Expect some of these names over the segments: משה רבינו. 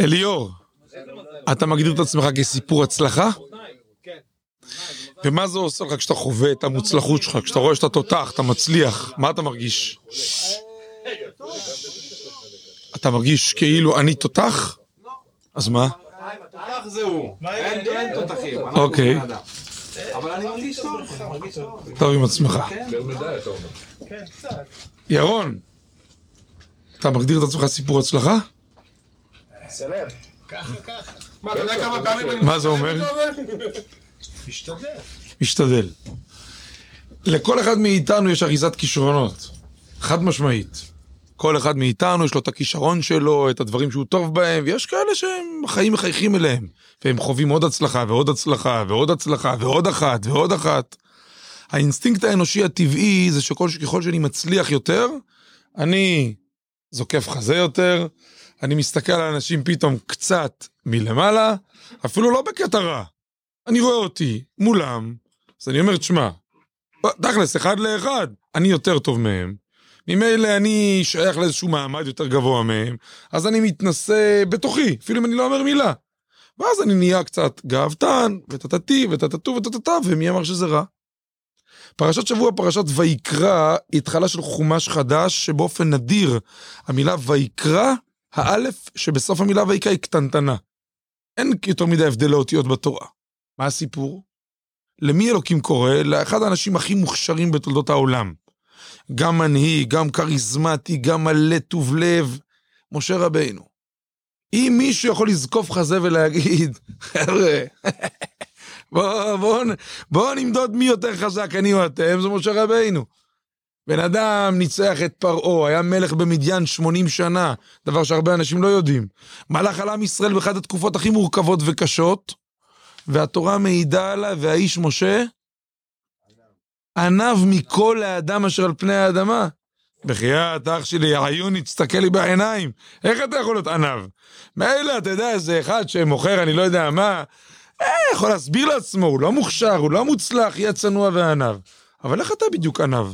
אליאור, אתה מגדיר את עצמך כסיפור הצלחה? ומה זה עושה לך כשאתה חווה את המוצלחות שלך, כשאתה רואה שאתה תותח, אתה מצליח, מה אתה מרגיש? אתה מרגיש כאילו אני תותח? אז מה? תותח זהו, אין תותחים. אוקיי. אבל אני מרגיש טוב. טוב עם עצמך. ירון, אתה מגדיר את עצמך סיפור הצלחה? סלב. ככה, ככה. מה, אתה יודע כמה פעמים אני... מה זה אומר? משתדל. משתדל. לכל אחד מאיתנו יש אריזת כישרונות. חד משמעית. כל אחד מאיתנו יש לו את הכישרון שלו, את הדברים שהוא טוב בהם, ויש כאלה שהם חיים מחייכים אליהם, והם חווים עוד הצלחה ועוד הצלחה ועוד הצלחה ועוד אחת ועוד אחת. האינסטינקט האנושי הטבעי זה שככל שאני מצליח יותר, אני זוקף חזה יותר, אני מסתכל על אנשים פתאום קצת מלמעלה, אפילו לא בקטע רע. אני רואה אותי מולם, אז אני אומר, תשמע, תכלס, אחד לאחד, אני יותר טוב מהם. ממילא אני שייך לאיזשהו מעמד יותר גבוה מהם, אז אני מתנסה בתוכי, אפילו אם אני לא אומר מילה. ואז אני נהיה קצת גאוותן, ותתתי, ותתתו, ותתתה, ומי אמר שזה רע? פרשת שבוע, פרשת ויקרא, התחלה של חומש חדש, שבאופן נדיר, המילה ויקרא, האלף שבסוף המילה ויקרא היא קטנטנה. אין יותר מדי הבדל לאותיות בתורה. מה הסיפור? למי אלוקים קורא? לאחד האנשים הכי מוכשרים בתולדות העולם. גם מנהיג, גם קריזמטי, גם מלא טוב לב, משה רבינו. אם מישהו יכול לזקוף חזה ולהגיד, חבר'ה, בואו נמדוד מי יותר חזק, אני או אתם, זה משה רבינו. בן אדם ניצח את פרעה, היה מלך במדיין 80 שנה, דבר שהרבה אנשים לא יודעים. מלך על עם ישראל באחת התקופות הכי מורכבות וקשות, והתורה מעידה עליו, והאיש משה, ענב מכל האדם אשר על פני האדמה. בחיית, אח שלי, העיון, תסתכל לי בעיניים. איך אתה יכול להיות ענב? מילא, אתה יודע, איזה אחד שמוכר, אני לא יודע מה, יכול להסביר לעצמו, הוא לא מוכשר, הוא לא מוצלח, יהיה צנוע וענב. אבל איך אתה בדיוק ענב?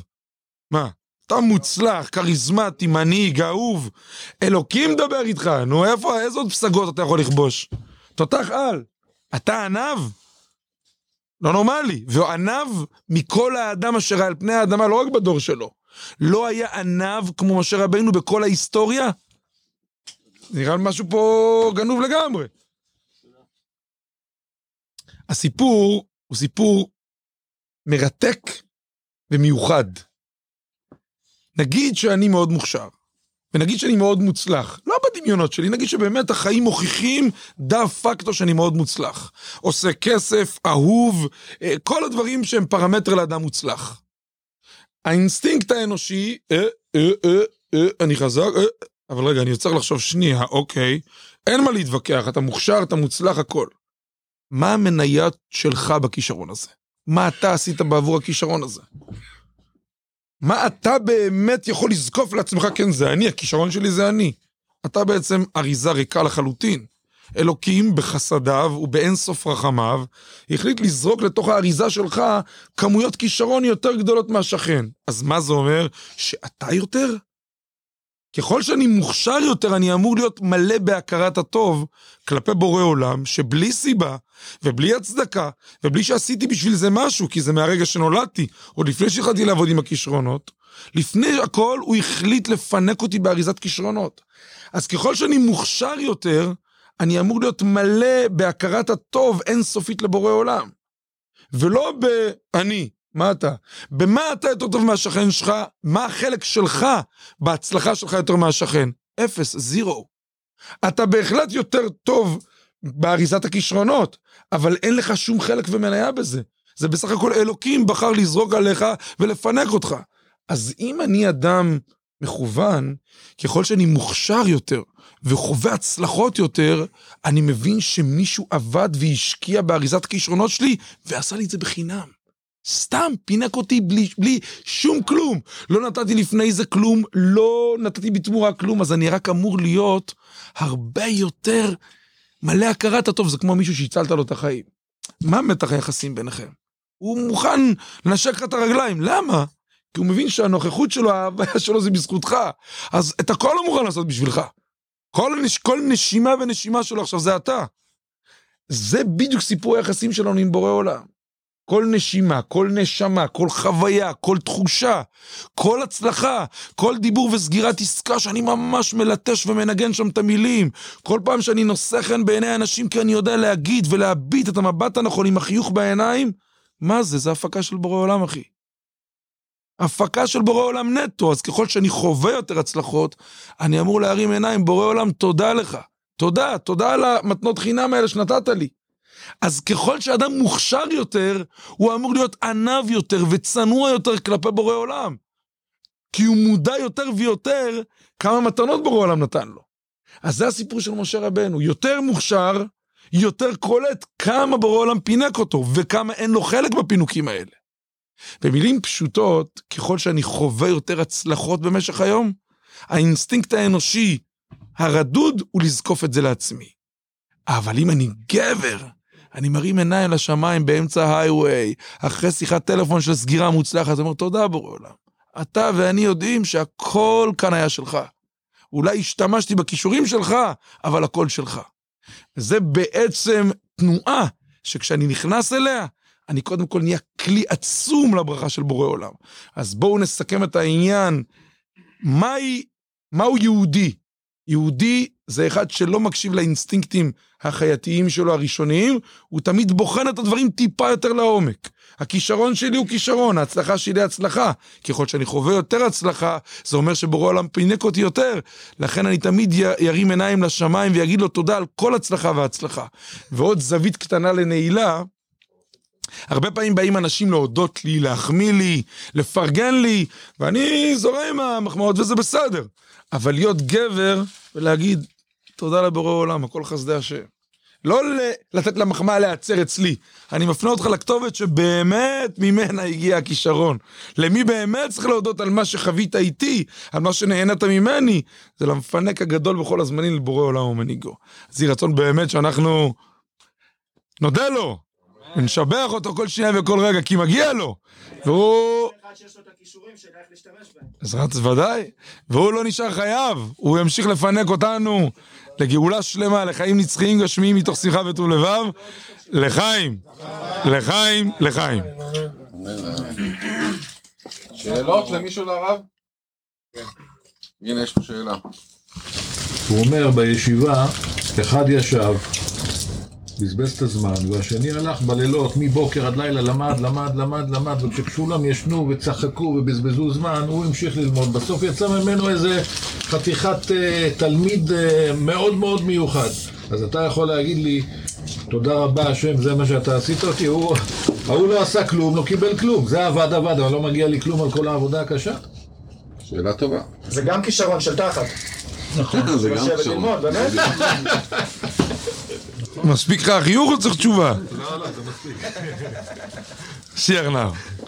מה? אתה מוצלח, קריזמטי, מנהיג, אהוב. אלוקים מדבר איתך. נו, איזה עוד פסגות אתה יכול לכבוש? תותח על. אתה ענב? לא נורמלי, וענב מכל האדם אשר על פני האדמה, לא רק בדור שלו, לא היה ענב כמו משה רבינו בכל ההיסטוריה, נראה משהו פה גנוב לגמרי. הסיפור הוא סיפור מרתק ומיוחד. נגיד שאני מאוד מוכשר, ונגיד שאני מאוד מוצלח, לא בדמיונות שלי, נגיד שבאמת החיים מוכיחים דה פקטו שאני מאוד מוצלח. עושה כסף, אהוב, כל הדברים שהם פרמטר לאדם מוצלח. האינסטינקט האנושי, אני חזק, אבל רגע, אני צריך לחשוב שנייה, אוקיי, אין מה להתווכח, אתה מוכשר, אתה מוצלח, הכל. מה המנייה שלך בכישרון הזה? מה אתה עשית בעבור הכישרון הזה? מה אתה באמת יכול לזקוף לעצמך? כן, זה אני, הכישרון שלי זה אני. אתה בעצם אריזה ריקה לחלוטין. אלוקים בחסדיו ובאינסוף רחמיו, החליט לזרוק לתוך האריזה שלך כמויות כישרון יותר גדולות מהשכן. אז מה זה אומר? שאתה יותר? ככל שאני מוכשר יותר, אני אמור להיות מלא בהכרת הטוב כלפי בורא עולם, שבלי סיבה ובלי הצדקה, ובלי שעשיתי בשביל זה משהו, כי זה מהרגע שנולדתי, או לפני שהתחלתי לעבוד עם הכישרונות, לפני הכל הוא החליט לפנק אותי באריזת כישרונות. אז ככל שאני מוכשר יותר, אני אמור להיות מלא בהכרת הטוב אינסופית לבורא עולם. ולא אני. מה אתה? במה אתה יותר טוב מהשכן שלך? מה החלק שלך בהצלחה שלך יותר מהשכן? 0, 0. אתה בהחלט יותר טוב באריזת הכישרונות, אבל אין לך שום חלק ומניה בזה. זה בסך הכל אלוקים בחר לזרוק עליך ולפנק אותך. אז אם אני אדם מכוון, ככל שאני מוכשר יותר וחווה הצלחות יותר, אני מבין שמישהו עבד והשקיע באריזת הכישרונות שלי ועשה לי את זה בחינם. סתם פינק אותי בלי שום כלום, לא נתתי לפני זה כלום, לא נתתי בתמורה כלום, אז אני רק אמור להיות הרבה יותר מלא הכרת הטוב. זה כמו מישהו שהצלת לו את החיים. מה מתח היחסים ביניכם? הוא מוכן לנשק את הרגליים, למה? כי הוא מבין שהנוכחות שלו, ההוויה שלו זה בזכותך, אז את הכל הוא מוכן לעשות בשבילך. כל נשימה ונשימה שלו עכשיו זה אתה. זה בדיוק סיפור היחסים שלנו עם בורא עולם. כל נשימה, כל נשמה, כל חוויה, כל תחושה, כל הצלחה, כל דיבור וסגירת עסקה שאני ממש מלטש ומנגן שם את המילים, כל פעם שאני נושא חן בעיני האנשים כי אני יודע להגיד ולהביט את המבט הנכון עם החיוך בעיניים, מה זה? זה הפקה של בורא עולם, אחי. הפקה של בורא עולם נטו, אז ככל שאני חווה יותר הצלחות, אני אמור להרים עיניים, בורא עולם תודה לך, תודה, תודה על המתנות חינם האלה שנתת לי. אז ככל שאדם מוכשר יותר, הוא אמור להיות ענב יותר וצנוע יותר כלפי בורא עולם. כי הוא מודע יותר ויותר כמה מתנות בורא עולם נתן לו. אז זה הסיפור של משה רבנו, יותר מוכשר, יותר קולט כמה בורא עולם פינק אותו, וכמה אין לו חלק בפינוקים האלה. במילים פשוטות, ככל שאני חווה יותר הצלחות במשך היום, האינסטינקט האנושי הרדוד הוא לזקוף את זה לעצמי. אבל אם אני גבר, אני מרים עיניים לשמיים באמצע ההיווי, אחרי שיחת טלפון של סגירה מוצלחת, אני אומר, תודה בורא עולם. אתה ואני יודעים שהכל כאן היה שלך. אולי השתמשתי בכישורים שלך, אבל הכל שלך. זה בעצם תנועה שכשאני נכנס אליה, אני קודם כל נהיה כלי עצום לברכה של בורא עולם. אז בואו נסכם את העניין. מהו יהודי? יהודי זה אחד שלא מקשיב לאינסטינקטים החייתיים שלו הראשוניים, הוא תמיד בוחן את הדברים טיפה יותר לעומק. הכישרון שלי הוא כישרון, ההצלחה שלי הצלחה. ככל שאני חווה יותר הצלחה, זה אומר שבורא עולם פינק אותי יותר. לכן אני תמיד ירים עיניים לשמיים ויגיד לו תודה על כל הצלחה והצלחה. ועוד זווית קטנה לנעילה, הרבה פעמים באים אנשים להודות לי, להחמיא לי, לפרגן לי, ואני זורם המחמאות וזה בסדר. אבל להיות גבר ולהגיד תודה לבורא עולם, הכל חסדי השם. לא לתת למחמאה להיעצר אצלי. אני מפנה אותך לכתובת שבאמת ממנה הגיע הכישרון. למי באמת צריך להודות על מה שחווית איתי, על מה שנהנת ממני? זה למפנק הגדול בכל הזמנים לבורא עולם ומנהיגו. אז היא רצון באמת שאנחנו נודה לו. ונשבח אותו כל שנייה וכל רגע, כי מגיע לו. והוא... אחד שיש לו את הכישורים שדאי להשתמש בהם. אז רץ ודאי. והוא לא נשאר חייב. הוא ימשיך לפנק אותנו לגאולה שלמה, לחיים נצחיים גשמיים מתוך שיחה וטוב לבב. לחיים. לחיים. לחיים. שאלות למישהו לרב? כן. הנה יש פה שאלה. הוא אומר בישיבה, אחד ישב, בזבז את הזמן, והשני הלך בלילות מבוקר עד לילה, למד, וכשכשולם ישנו וצחקו ובזבזו זמן, הוא המשיך ללמוד. בסוף יצא ממנו איזה חתיכת תלמיד מאוד מאוד מיוחד. אז אתה יכול להגיד לי, תודה רבה השם, זה מה שאתה עשית אותי, הוא לא עשה כלום, לא קיבל כלום, זה עבד, אבל לא מגיע לי כלום על כל העבודה הקשה? שאלה טובה. זה גם כישרון של תחת. נכון, זה גם כישרון. מספיק לך, חיוך או צריך תשובה? לא, זה מספיק. שיער נער.